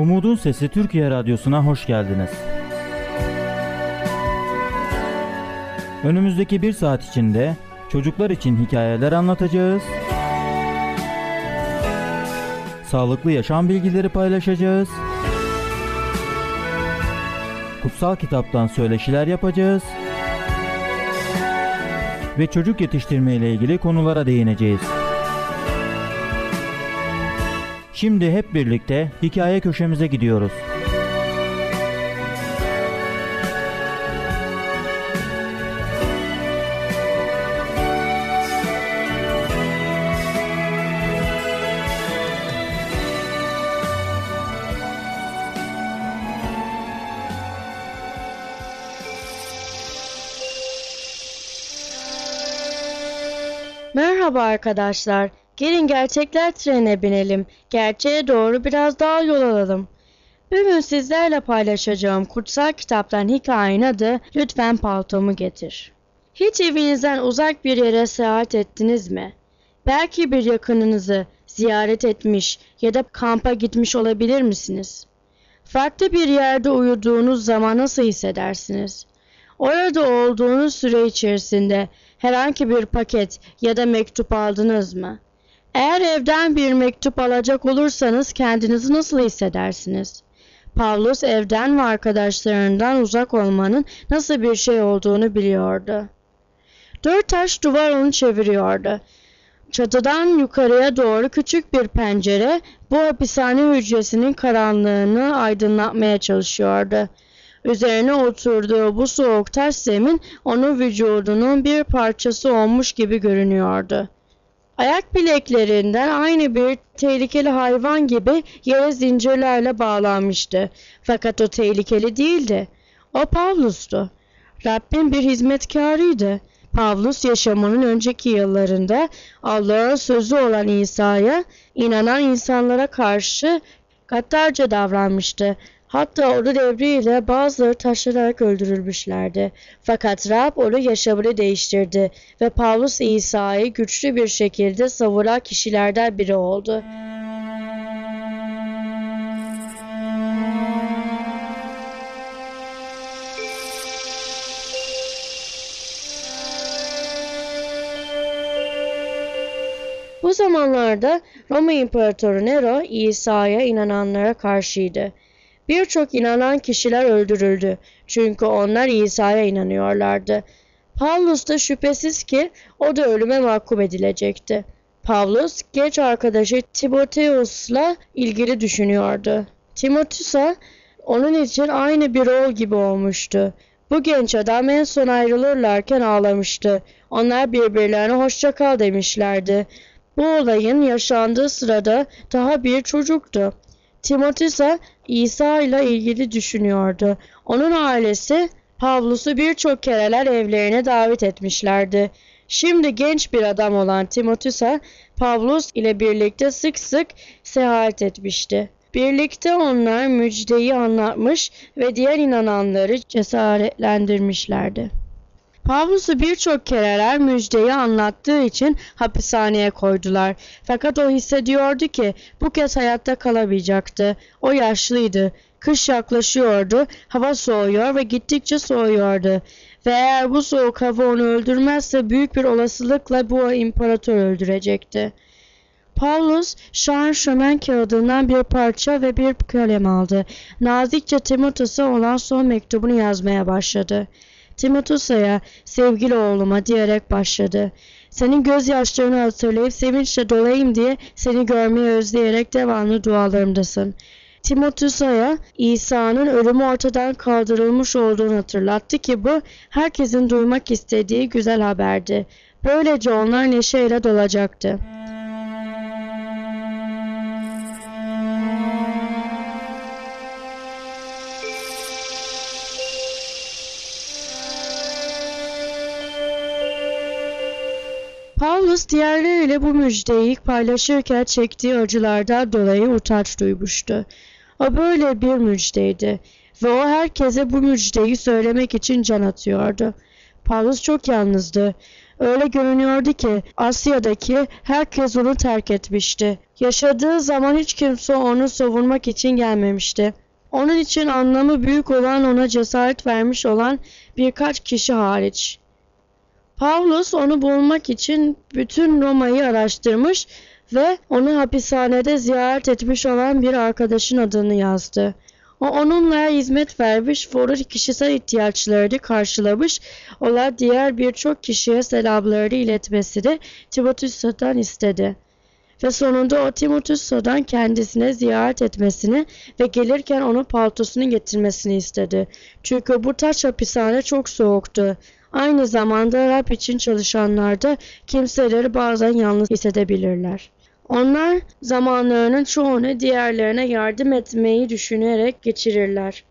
Umut'un Sesi Türkiye Radyosu'na hoş geldiniz. Önümüzdeki bir saat içinde çocuklar için hikayeler anlatacağız. Sağlıklı yaşam bilgileri paylaşacağız. Kutsal kitaptan söyleşiler yapacağız. Ve çocuk yetiştirme ile ilgili konulara değineceğiz. Şimdi hep birlikte hikaye köşemize gidiyoruz. Merhaba arkadaşlar. Gelin gerçekler trenine binelim. Gerçeğe doğru biraz daha yol alalım. Bugün sizlerle paylaşacağım kutsal kitaptan hikayenin adı Lütfen Paltomu Getir. Hiç evinizden uzak bir yere seyahat ettiniz mi? Belki bir yakınınızı ziyaret etmiş ya da kampa gitmiş olabilir misiniz? Farklı bir yerde uyuduğunuz zaman nasıl hissedersiniz? Orada olduğunuz süre içerisinde herhangi bir paket ya da mektup aldınız mı? Eğer evden bir mektup alacak olursanız kendinizi nasıl hissedersiniz? Pavlus evden ve arkadaşlarından uzak olmanın nasıl bir şey olduğunu biliyordu. 4 taş duvar onu çeviriyordu. Çatıdan yukarıya doğru küçük bir pencere bu hapishane hücresinin karanlığını aydınlatmaya çalışıyordu. Üzerine oturduğu bu soğuk taş zemin onun vücudunun bir parçası olmuş gibi görünüyordu. Ayak bileklerinden aynı bir tehlikeli hayvan gibi yere zincirlerle bağlanmıştı. Fakat o tehlikeli değildi. O Pavlus'tu. Rabbin bir hizmetkarıydı. Pavlus yaşamının önceki yıllarında Allah'ın sözü olan İsa'ya inanan insanlara karşı gaddarca davranmıştı. Hatta onu devriyle bazıları taşlanarak öldürülmüşlerdi. Fakat Rab onun yaşamını değiştirdi ve Pavlus İsa'yı güçlü bir şekilde savunan kişilerden biri oldu. Bu zamanlarda Roma İmparatoru Nero İsa'ya inananlara karşıydı. Birçok inanan kişiler öldürüldü çünkü onlar İsa'ya inanıyorlardı. Pavlus da şüphesiz ki o da ölüme mahkum edilecekti. Pavlus genç arkadaşı Timoteos'la ilgili düşünüyordu. Timoteos'a onun için aynı bir oğul gibi olmuştu. Bu genç adam en son ayrılırlarken ağlamıştı. Onlar birbirlerine hoşça kal demişlerdi. Bu olayın yaşandığı sırada daha bir çocuktu. Timoteos İsa ile ilgili düşünüyordu. Onun ailesi Pavlus'u birçok kereler evlerine davet etmişlerdi. Şimdi genç bir adam olan Timoteos Pavlus ile birlikte sık sık seyahat etmişti. Birlikte onlar müjdeyi anlatmış ve diğer inananları cesaretlendirmişlerdi. Pavlus'u birçok kereler müjdeyi anlattığı için hapishaneye koydular. Fakat o hissediyordu ki bu kez hayatta kalamayacaktı. O yaşlıydı. Kış yaklaşıyordu, hava soğuyor ve gittikçe soğuyordu. Ve eğer bu soğuk hava onu öldürmezse büyük bir olasılıkla bu imparator öldürecekti. Pavlus şömen kağıdından bir parça ve bir kalem aldı. Nazikçe Timoteos'a olan son mektubunu yazmaya başladı. Timoteos'a sevgili oğluma diyerek başladı. Senin gözyaşlarını hatırlayıp sevinçle dolayım diye seni görmeyi özleyerek devamlı dualarımdasın. Timoteos'a İsa'nın ölümü ortadan kaldırılmış olduğunu hatırlattı ki bu herkesin duymak istediği güzel haberdi. Böylece onlar neşeyle dolacaktı. Pavlus diğerleriyle bu müjdeyi paylaşırken çektiği acılardan dolayı utanç duymuştu. O böyle bir müjdeydi ve o herkese bu müjdeyi söylemek için can atıyordu. Pavlus çok yalnızdı. Öyle görünüyordu ki Asya'daki herkes onu terk etmişti. Yaşadığı zaman hiç kimse onu savunmak için gelmemişti. Onun için anlamı büyük olan, ona cesaret vermiş olan birkaç kişi hariç. Pavlus onu bulmak için bütün Roma'yı araştırmış ve onu hapishanede ziyaret etmiş olan bir arkadaşın adını yazdı. O onunla hizmet vermiş, kişisel ihtiyaçlarını karşılamış olan diğer birçok kişiye selamlarını iletmesini Timoteos'tan istedi. Ve sonunda o Timoteos'tan kendisine ziyaret etmesini ve gelirken onun paltosunu getirmesini istedi. Çünkü bu taş hapishane çok soğuktu. Aynı zamanda Rab için çalışanlar da kimseleri bazen yalnız hissedebilirler. Onlar zamanlarının çoğunu diğerlerine yardım etmeyi düşünerek geçirirler.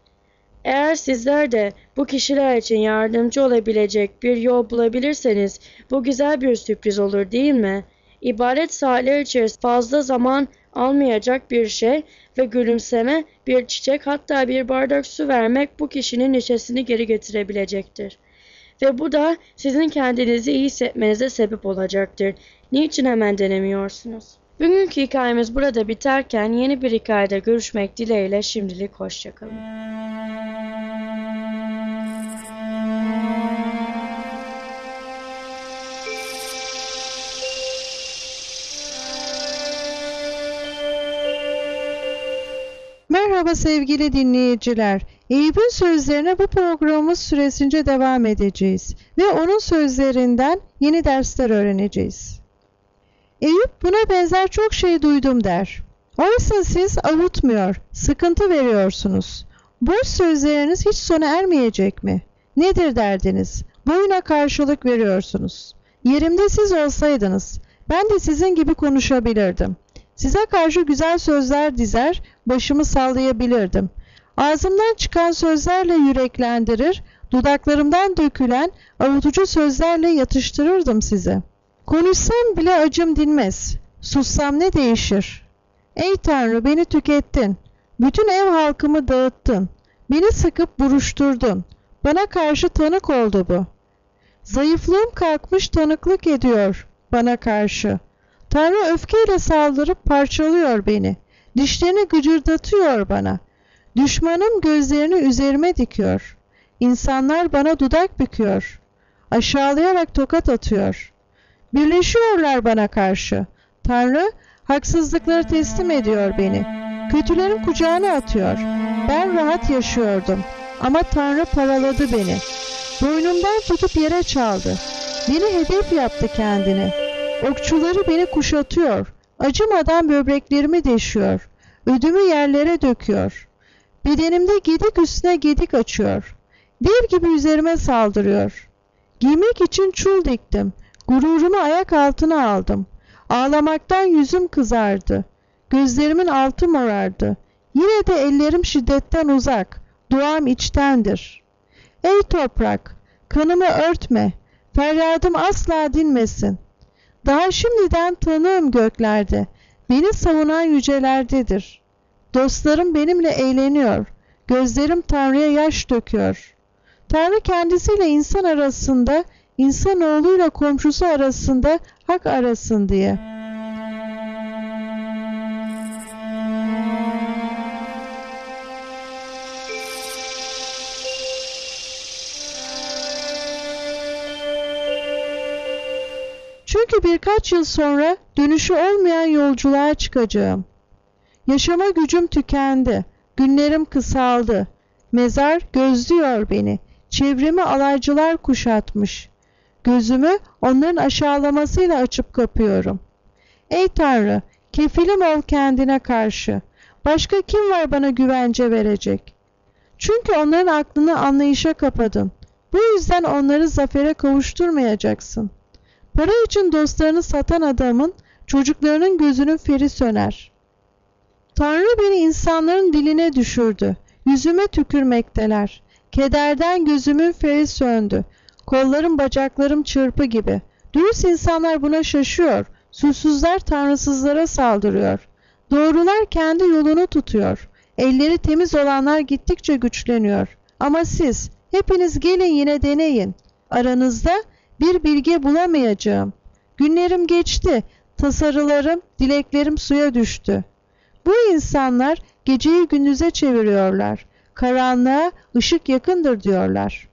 Eğer sizler de bu kişiler için yardımcı olabilecek bir yol bulabilirseniz bu güzel bir sürpriz olur, değil mi? İbadet saatleri içerisinde fazla zaman almayacak bir şey ve gülümseme, bir çiçek, hatta bir bardak su vermek bu kişinin neşesini geri getirebilecektir. Ve bu da sizin kendinizi iyi hissetmenize sebep olacaktır. Niçin hemen denemiyorsunuz? Bugünkü hikayemiz burada biterken yeni bir hikayede görüşmek dileğiyle şimdilik hoşçakalın. Merhaba sevgili dinleyiciler. Eyüp'ün sözlerine bu programımız süresince devam edeceğiz ve onun sözlerinden yeni dersler öğreneceğiz. Eyüp buna benzer çok şey duydum der. Oysa siz avutmuyor, sıkıntı veriyorsunuz. Boş sözleriniz hiç sona ermeyecek mi? Nedir derdiniz? Boyuna karşılık veriyorsunuz. Yerimde siz olsaydınız, ben de sizin gibi konuşabilirdim. Size karşı güzel sözler dizer, başımı sallayabilirdim. Ağzımdan çıkan sözlerle yüreklendirir, dudaklarımdan dökülen avutucu sözlerle yatıştırırdım sizi. Konuşsam bile acım dinmez. Sussam ne değişir? Ey Tanrı, beni tükettin. Bütün ev halkımı dağıttın. Beni sıkıp buruşturdun. Bana karşı tanık oldu bu. Zayıflığım kalkmış tanıklık ediyor bana karşı. Tanrı öfkeyle saldırıp parçalıyor beni. Dişlerini gıcırdatıyor bana. Düşmanım gözlerini üzerime dikiyor. İnsanlar bana dudak büküyor. Aşağılayarak tokat atıyor. Birleşiyorlar bana karşı. Tanrı haksızlıklara teslim ediyor beni. Kötülerin kucağına atıyor. Ben rahat yaşıyordum. Ama Tanrı paraladı beni. Boynumdan tutup yere çaldı. Beni hedef yaptı kendini. Okçuları beni kuşatıyor. Acımadan böbreklerimi deşiyor. Ödümü yerlere döküyor. Bedenimde gedik üstüne gedik açıyor. Dev gibi üzerime saldırıyor. Giymek için çul diktim. Gururumu ayak altına aldım. Ağlamaktan yüzüm kızardı. Gözlerimin altı morardı. Yine de ellerim şiddetten uzak. Duam içtendir. Ey toprak! Kanımı örtme. Feryadım asla dinmesin. Daha şimdiden tanığım göklerde. Beni savunan yücelerdedir. Dostlarım benimle eğleniyor. Gözlerim Tanrı'ya yaş döküyor. Tanrı kendisiyle insan arasında, insanoğluyla komşusu arasında hak arasın diye. Çünkü birkaç yıl sonra dönüşü olmayan yolculuğa çıkacağım. Yaşama gücüm tükendi. Günlerim kısaldı. Mezar gözlüyor beni. Çevremi alaycılar kuşatmış. Gözümü onların aşağılamasıyla açıp kapıyorum. Ey Tanrı, kefilim ol kendine karşı. Başka kim var bana güvence verecek? Çünkü onların aklını anlayışa kapadın. Bu yüzden onları zafere kavuşturmayacaksın. Para için dostlarını satan adamın çocuklarının gözünün feri söner. Tanrı beni insanların diline düşürdü. Yüzüme tükürmekteler. Kederden gözümün feri söndü. Kollarım bacaklarım çırpı gibi. Dürüst insanlar buna şaşıyor. Susuzlar tanrısızlara saldırıyor. Doğrular kendi yolunu tutuyor. Elleri temiz olanlar gittikçe güçleniyor. Ama siz, hepiniz gelin yine deneyin. aranızda bir bilge bulamayacağım. Günlerim geçti, tasarılarım, dileklerim suya düştü. Bu insanlar geceyi gündüze çeviriyorlar. Karanlığa ışık yakındır diyorlar.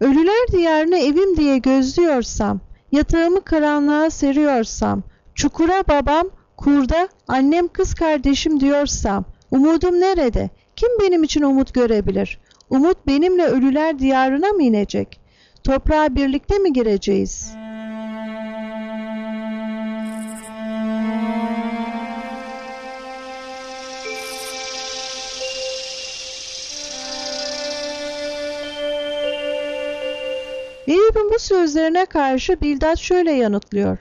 Ölüler diyarını evim diye gözlüyorsam, yatağımı karanlığa seriyorsam, çukura babam, kurda annem, kız kardeşim diyorsam, umudum nerede? Kim benim için umut görebilir? Umut benimle ölüler diyarına mı inecek? Toprağa birlikte mi gireceğiz? Eyüp'ün bu sözlerine karşı Bildad şöyle yanıtlıyor.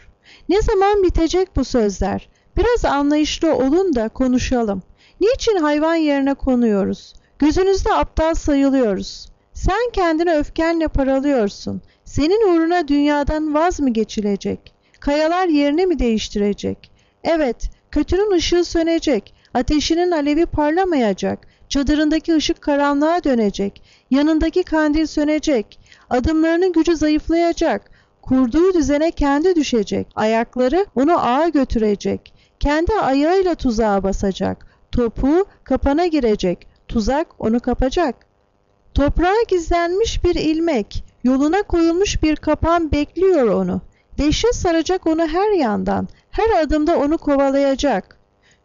Ne zaman bitecek bu sözler? Biraz anlayışlı olun da konuşalım. Niçin hayvan yerine konuyoruz? Gözünüzde aptal sayılıyoruz. Sen kendini öfkenle paralıyorsun. Senin uğruna dünyadan vaz mı geçilecek? Kayalar yerini mi değiştirecek? Evet, kötünün ışığı sönecek. Ateşinin alevi parlamayacak. Çadırındaki ışık karanlığa dönecek. Yanındaki kandil sönecek. Adımlarının gücü zayıflayacak. Kurduğu düzene kendi düşecek. Ayakları onu ağa götürecek. Kendi ayağıyla tuzağa basacak. Topuğu kapana girecek. Tuzak onu kapacak. Toprağa gizlenmiş bir ilmek, yoluna koyulmuş bir kapan bekliyor onu. Dehşet saracak onu her yandan, her adımda onu kovalayacak.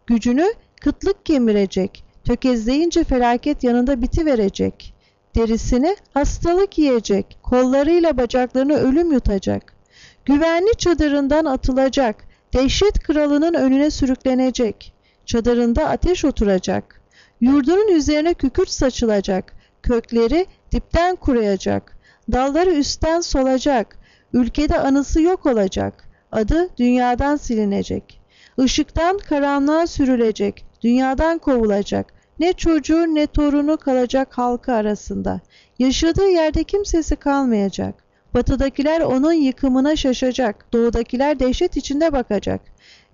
Gücünü kıtlık kemirecek, tökezleyince felaket yanında bitiverecek. Derisini hastalık yiyecek, kollarıyla bacaklarını ölüm yutacak. Güvenli çadırından atılacak, dehşet kralının önüne sürüklenecek. Çadırında ateş oturacak. Yurdunun üzerine kükürt saçılacak, kökleri dipten kuruyacak, dalları üstten solacak, ülkede anısı yok olacak, adı dünyadan silinecek, ışıktan karanlığa sürülecek, dünyadan kovulacak, ne çocuğu ne torunu kalacak halkı arasında, yaşadığı yerde kimsesi kalmayacak, batıdakiler onun yıkımına şaşacak, doğudakiler dehşet içinde bakacak.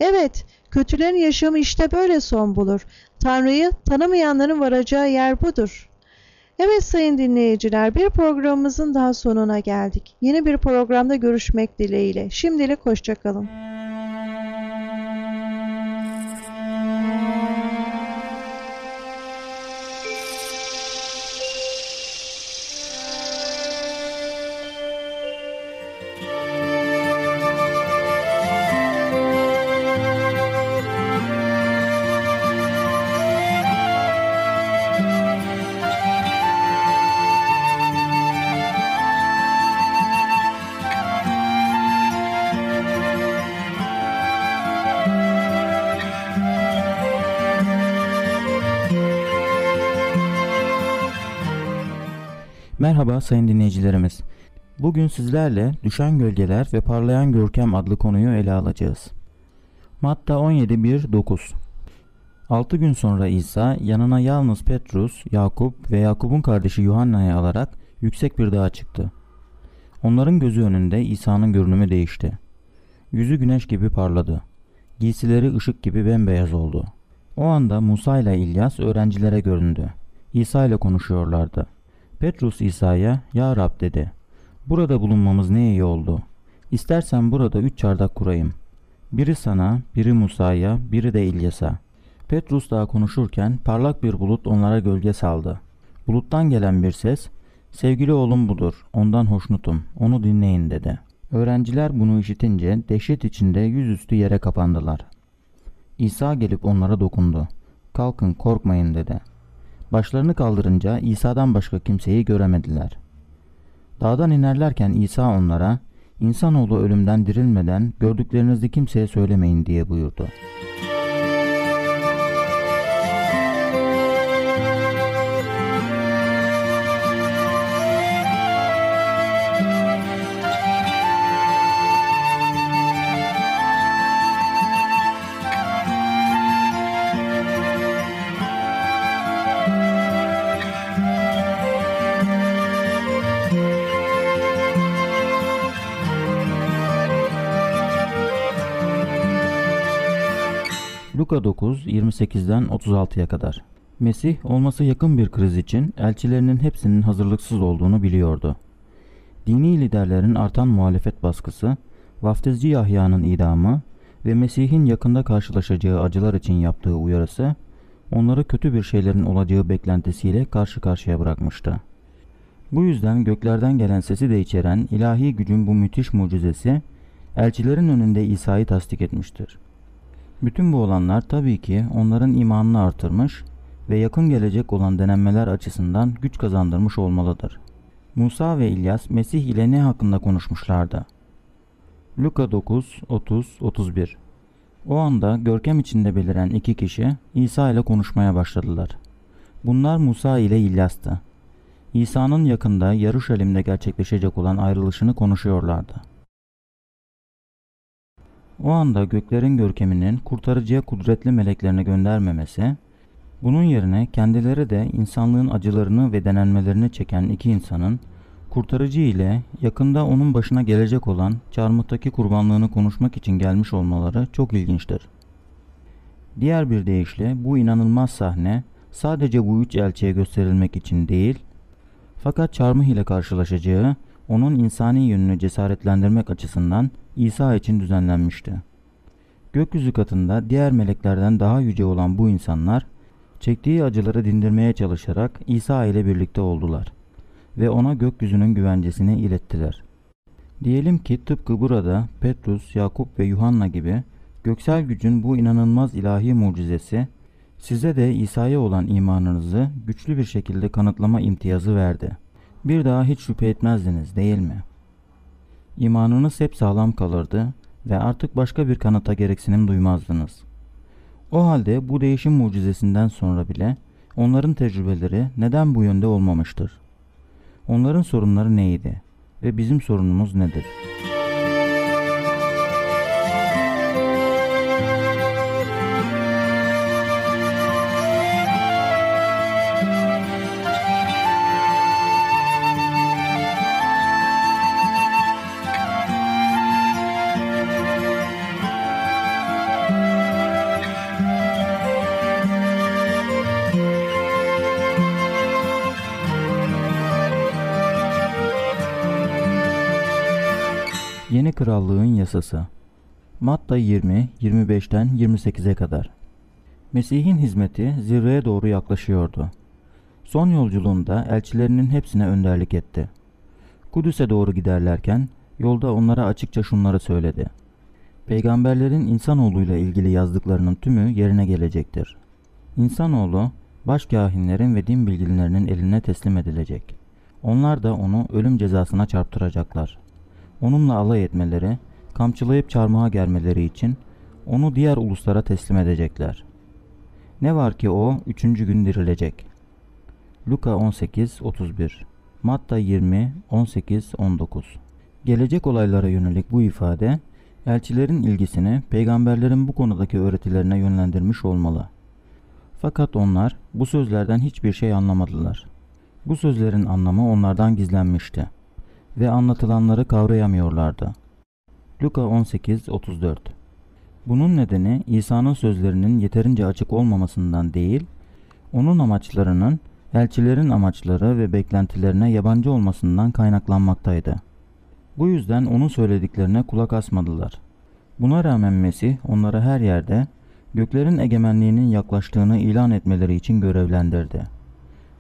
Evet, kötülerin yaşamı işte böyle son bulur. Tanrı'yı tanımayanların varacağı yer budur. Evet sayın dinleyiciler, bir programımızın daha sonuna geldik. Yeni bir programda görüşmek dileğiyle. Şimdilik hoşçakalın. Merhaba sayın dinleyicilerimiz. Bugün sizlerle Düşen Gölgeler ve Parlayan Görkem adlı konuyu ele alacağız. Matta 17:1-9. 6 gün sonra İsa yanına yalnız Petrus, Yakup ve Yakup'un kardeşi Yuhanna'yı alarak yüksek bir dağa çıktı. Onların gözü önünde İsa'nın görünümü değişti. Yüzü güneş gibi parladı. Giysileri ışık gibi bembeyaz oldu. O anda Musa ile İlyas öğrencilere göründü. İsa ile konuşuyorlardı. Petrus İsa'ya, "Ya Rab," dedi, "burada bulunmamız ne iyi oldu. İstersen burada 3 çardak kurayım. Biri sana, biri Musa'ya, biri de İlyas'a." Petrus daha konuşurken parlak bir bulut onlara gölge saldı. Buluttan gelen bir ses, "Sevgili oğlum budur, ondan hoşnutum, onu dinleyin," dedi. Öğrenciler bunu işitince dehşet içinde yüzüstü yere kapandılar. İsa gelip onlara dokundu. "Kalkın, korkmayın," dedi. Başlarını kaldırınca İsa'dan başka kimseyi göremediler. Dağdan inerlerken İsa onlara, "İnsanoğlu ölümden dirilmeden gördüklerinizi kimseye söylemeyin," diye buyurdu. Luka 9:28'den 36'ya kadar. Mesih olması yakın bir kriz için elçilerinin hepsinin hazırlıksız olduğunu biliyordu. dini liderlerin artan muhalefet baskısı, vaftizci Yahya'nın idamı ve Mesih'in yakında karşılaşacağı acılar için yaptığı uyarısı, onları kötü bir şeylerin olacağı beklentisiyle karşı karşıya bırakmıştı. Bu yüzden göklerden gelen sesi de içeren ilahi gücün bu müthiş mucizesi, elçilerin önünde İsa'yı tasdik etmiştir. Bütün bu olanlar tabii ki onların imanını artırmış ve yakın gelecek olan denenmeler açısından güç kazandırmış olmalıdır. Musa ve İlyas Mesih ile ne hakkında konuşmuşlardı? Luka 9, 30, 31. O anda görkem içinde beliren iki kişi İsa ile konuşmaya başladılar. Bunlar Musa ile İlyas'tı. İsa'nın yakında Yeruşalim'de gerçekleşecek olan ayrılışını konuşuyorlardı. O anda göklerin görkeminin kurtarıcıya kudretli meleklerini göndermemesi, bunun yerine kendileri de insanlığın acılarını ve denenmelerini çeken iki insanın, kurtarıcı ile yakında onun başına gelecek olan çarmıhtaki kurbanlığını konuşmak için gelmiş olmaları çok ilginçtir. Diğer bir deyişle bu inanılmaz sahne sadece bu üç elçiye gösterilmek için değil, fakat çarmıh ile karşılaşacağı, onun insani yönünü cesaretlendirmek açısından İsa için düzenlenmişti. Gökyüzü katında diğer meleklerden daha yüce olan bu insanlar, çektiği acıları dindirmeye çalışarak İsa ile birlikte oldular ve ona gökyüzünün güvencesini ilettiler. Diyelim ki tıpkı burada Petrus, Yakup ve Yuhanna gibi göksel gücün bu inanılmaz ilahi mucizesi, size de İsa'ya olan imanınızı güçlü bir şekilde kanıtlama imtiyazı verdi. Bir daha hiç şüphe etmezdiniz, değil mi? İmanınız hep sağlam kalırdı ve artık başka bir kanıta gereksinim duymazdınız. O halde bu değişim mucizesinden sonra bile onların tecrübeleri neden bu yönde olmamıştır? Onların sorunları neydi ve bizim sorunumuz nedir? Yeni Krallığın Yasası Matta 20-25'ten 28'e kadar. Mesih'in hizmeti zirveye doğru yaklaşıyordu. Son yolculuğunda elçilerinin hepsine önderlik etti. Kudüs'e doğru giderlerken yolda onlara açıkça şunları söyledi. Peygamberlerin insanoğluyla ilgili yazdıklarının tümü yerine gelecektir. İnsanoğlu başkâhinlerin ve din bilginlerinin eline teslim edilecek. Onlar da onu ölüm cezasına çarptıracaklar. Onunla alay etmeleri, kamçılayıp çarmıha germeleri için onu diğer uluslara teslim edecekler. Ne var ki o 3. gün dirilecek. Luka 18-31, Matta 20-18-19. Gelecek olaylara yönelik bu ifade, elçilerin ilgisini peygamberlerin bu konudaki öğretilerine yönlendirmiş olmalı. Fakat onlar bu sözlerden hiçbir şey anlamadılar. Bu sözlerin anlamı onlardan gizlenmişti ve anlatılanları kavrayamıyorlardı. Luka 18-34. Bunun nedeni İsa'nın sözlerinin yeterince açık olmamasından değil, onun amaçlarının elçilerin amaçları ve beklentilerine yabancı olmasından kaynaklanmaktaydı. Bu yüzden onun söylediklerine kulak asmadılar. Buna rağmen Mesih onları her yerde göklerin egemenliğinin yaklaştığını ilan etmeleri için görevlendirdi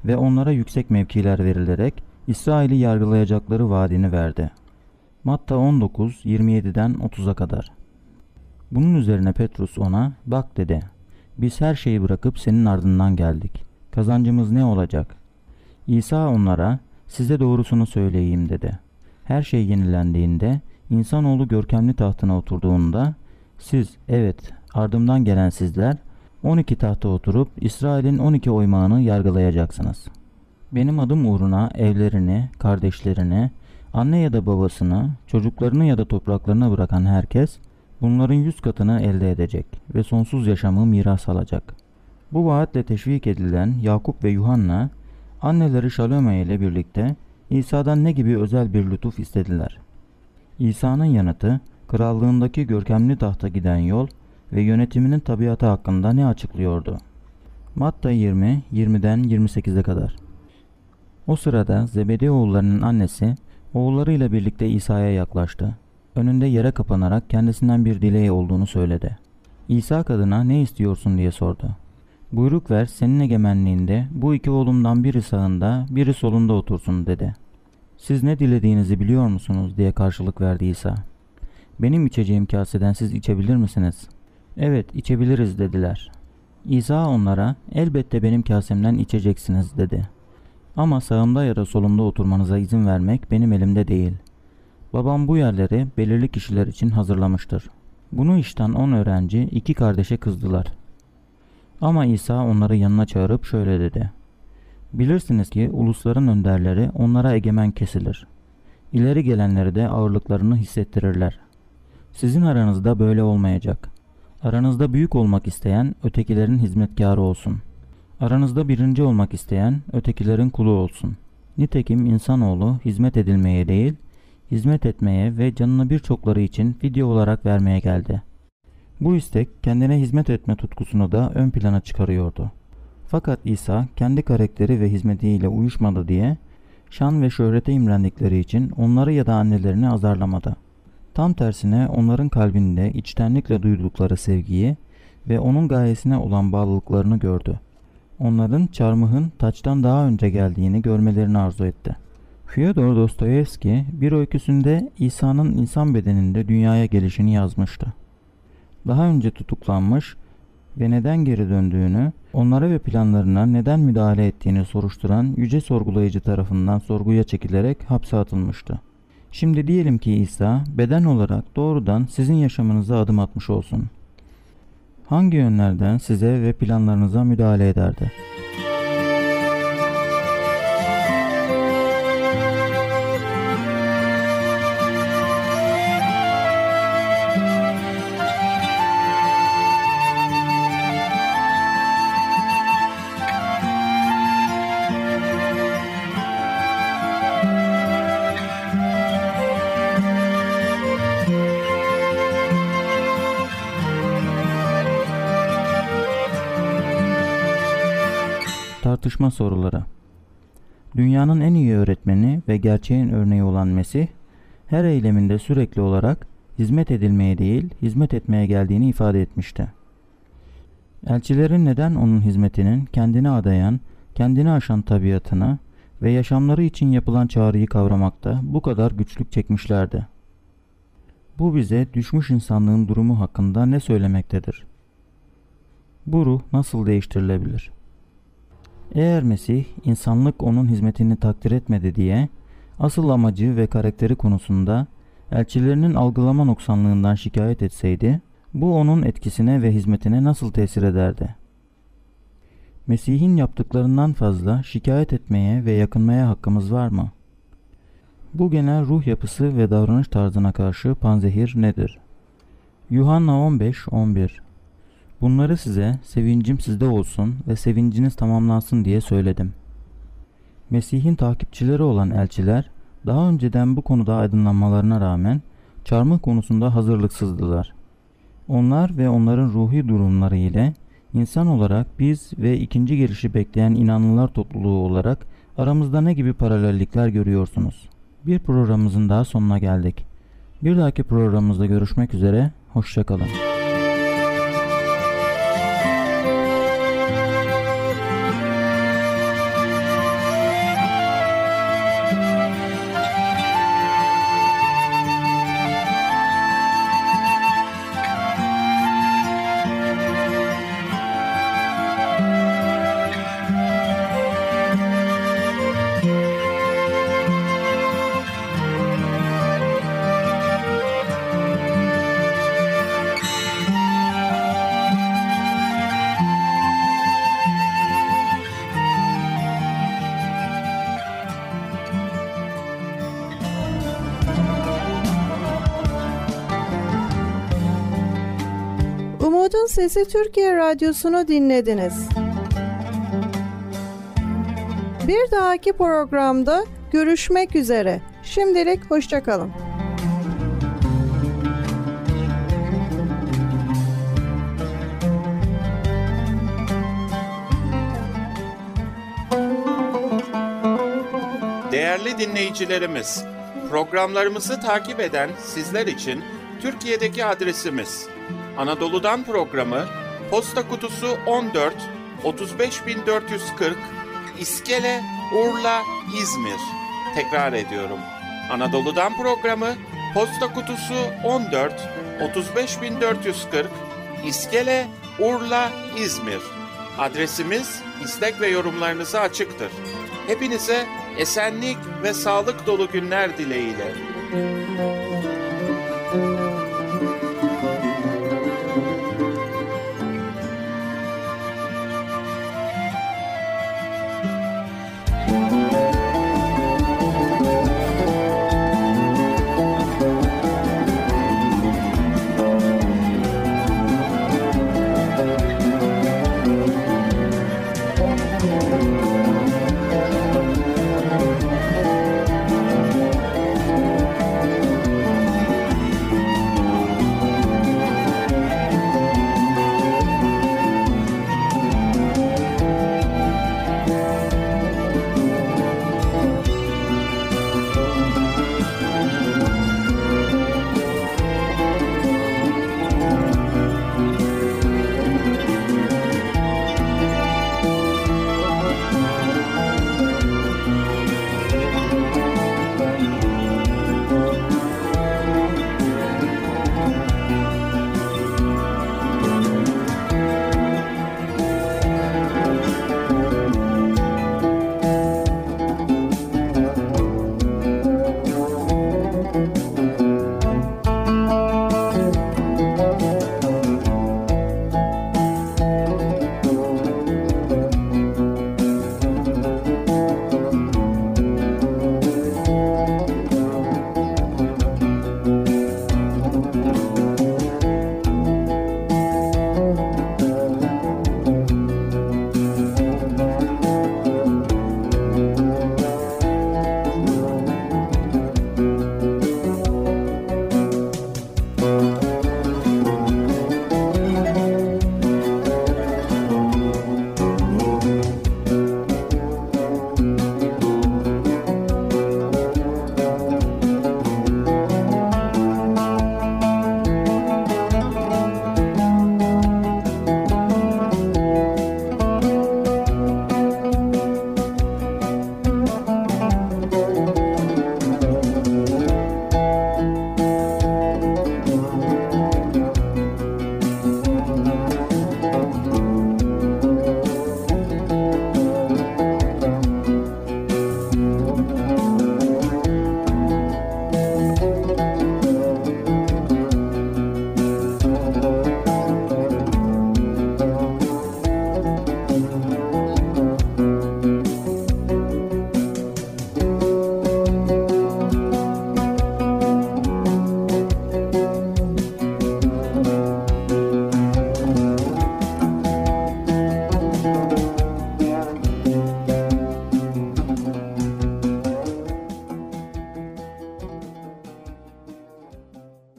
ve onlara yüksek mevkiler verilerek İsrail'i yargılayacakları vaadini verdi. Matta 19-27'den 30'a kadar. Bunun üzerine Petrus ona, "Bak," dedi, "biz her şeyi bırakıp senin ardından geldik. Kazancımız ne olacak?" İsa onlara, "Size doğrusunu söyleyeyim," dedi. "Her şey yenilendiğinde, insanoğlu görkemli tahtına oturduğunda, siz, evet, ardımdan gelen sizler, 12 tahta oturup İsrail'in 12 oymağını yargılayacaksınız. Benim adım uğruna evlerini, kardeşlerini, anne ya da babasını, çocuklarını ya da topraklarını bırakan herkes bunların 100 katını elde edecek ve sonsuz yaşamı miras alacak." Bu vaatle teşvik edilen Yakup ve Yuhanna, anneleri Şalöme ile birlikte İsa'dan ne gibi özel bir lütuf istediler? İsa'nın yanıtı, krallığındaki görkemli tahta giden yol ve yönetiminin tabiatı hakkında ne açıklıyordu? Matta 20-20'den 28'e kadar. O sırada Zebedi oğullarının annesi Oğullarıyla birlikte İsa'ya yaklaştı. Önünde yere kapanarak kendisinden bir dileği olduğunu söyledi. İsa kadına ne istiyorsun diye sordu. Buyruk ver, senin egemenliğinde bu iki oğlumdan biri sağında, biri solunda otursun dedi. Siz ne dilediğinizi biliyor musunuz diye karşılık verdi İsa. Benim içeceğim kaseden siz içebilir misiniz? Evet, içebiliriz dediler. İsa onlara elbette benim kasemden içeceksiniz dedi. Ama sağımda ya da solumda oturmanıza izin vermek benim elimde değil. Babam bu yerleri belirli kişiler için hazırlamıştır. Bunu işten 10 öğrenci iki kardeşe kızdılar. Ama İsa onları yanına çağırıp şöyle dedi. Bilirsiniz ki ulusların önderleri onlara egemen kesilir. İleri gelenleri de ağırlıklarını hissettirirler. Sizin aranızda böyle olmayacak. Aranızda büyük olmak isteyen ötekilerin hizmetkarı olsun. Aranızda birinci olmak isteyen ötekilerin kulu olsun. Nitekim insanoğlu hizmet edilmeye değil, hizmet etmeye ve canını birçokları için fidye olarak vermeye geldi. Bu istek kendine hizmet etme tutkusunu da ön plana çıkarıyordu. Fakat İsa kendi karakteri ve hizmetiyle uyuşmadı diye şan ve şöhrete imrendikleri için onları ya da annelerini azarlamadı. Tam tersine onların kalbinde içtenlikle duydukları sevgiyi ve onun gayesine olan bağlılıklarını gördü. Onların çarmıhın taçtan daha önce geldiğini görmelerini arzu etti. Fyodor Dostoyevski bir öyküsünde İsa'nın insan bedeninde dünyaya gelişini yazmıştı. Daha önce tutuklanmış ve neden geri döndüğünü, onlara ve planlarına neden müdahale ettiğini soruşturan yüce sorgulayıcı tarafından sorguya çekilerek hapse atılmıştı. Şimdi diyelim ki İsa beden olarak doğrudan sizin yaşamınıza adım atmış olsun. Hangi yönlerden size ve planlarınıza müdahale ederdi? Tartışma soruları. Dünyanın en iyi öğretmeni ve gerçeğin örneği olan Mesih, her eyleminde sürekli olarak hizmet edilmeye değil, hizmet etmeye geldiğini ifade etmişti. Elçilerin neden onun hizmetinin kendini adayan, kendini aşan tabiatını ve yaşamları için yapılan çağrıyı kavramakta bu kadar güçlük çekmişlerdi? Bu bize düşmüş insanlığın durumu hakkında ne söylemektedir? Bu ruh nasıl değiştirilebilir? Eğer Mesih, insanlık onun hizmetini takdir etmedi diye, asıl amacı ve karakteri konusunda elçilerinin algılama noksanlığından şikayet etseydi, bu onun etkisine ve hizmetine nasıl tesir ederdi? Mesih'in yaptıklarından fazla şikayet etmeye ve yakınmaya hakkımız var mı? Bu genel ruh yapısı ve davranış tarzına karşı panzehir nedir? Yuhanna 15:11. Bunları size sevincim sizde olsun ve sevinciniz tamamlansın diye söyledim. Mesih'in takipçileri olan elçiler daha önceden bu konuda aydınlanmalarına rağmen çarmıh konusunda hazırlıksızdılar. Onlar ve onların ruhi durumları ile insan olarak biz ve ikinci gelişi bekleyen inanlılar topluluğu olarak aramızda ne gibi paralellikler görüyorsunuz? Bir programımızın daha sonuna geldik. Bir dahaki programımızda görüşmek üzere, hoşça kalın. Umut'un Sesi Türkiye Radyosu'nu dinlediniz. Bir dahaki programda görüşmek üzere. Şimdilik hoşça kalın. Değerli dinleyicilerimiz, Programlarımızı takip eden sizler için Türkiye'deki adresimiz: Anadolu'dan programı, posta kutusu 14 35440 İskele, Urla, İzmir. Tekrar ediyorum. Anadolu'dan programı, posta kutusu 14 35440 İskele, Urla, İzmir. Adresimiz istek ve yorumlarınıza açıktır. Hepinize esenlik ve sağlık dolu günler dileğiyle.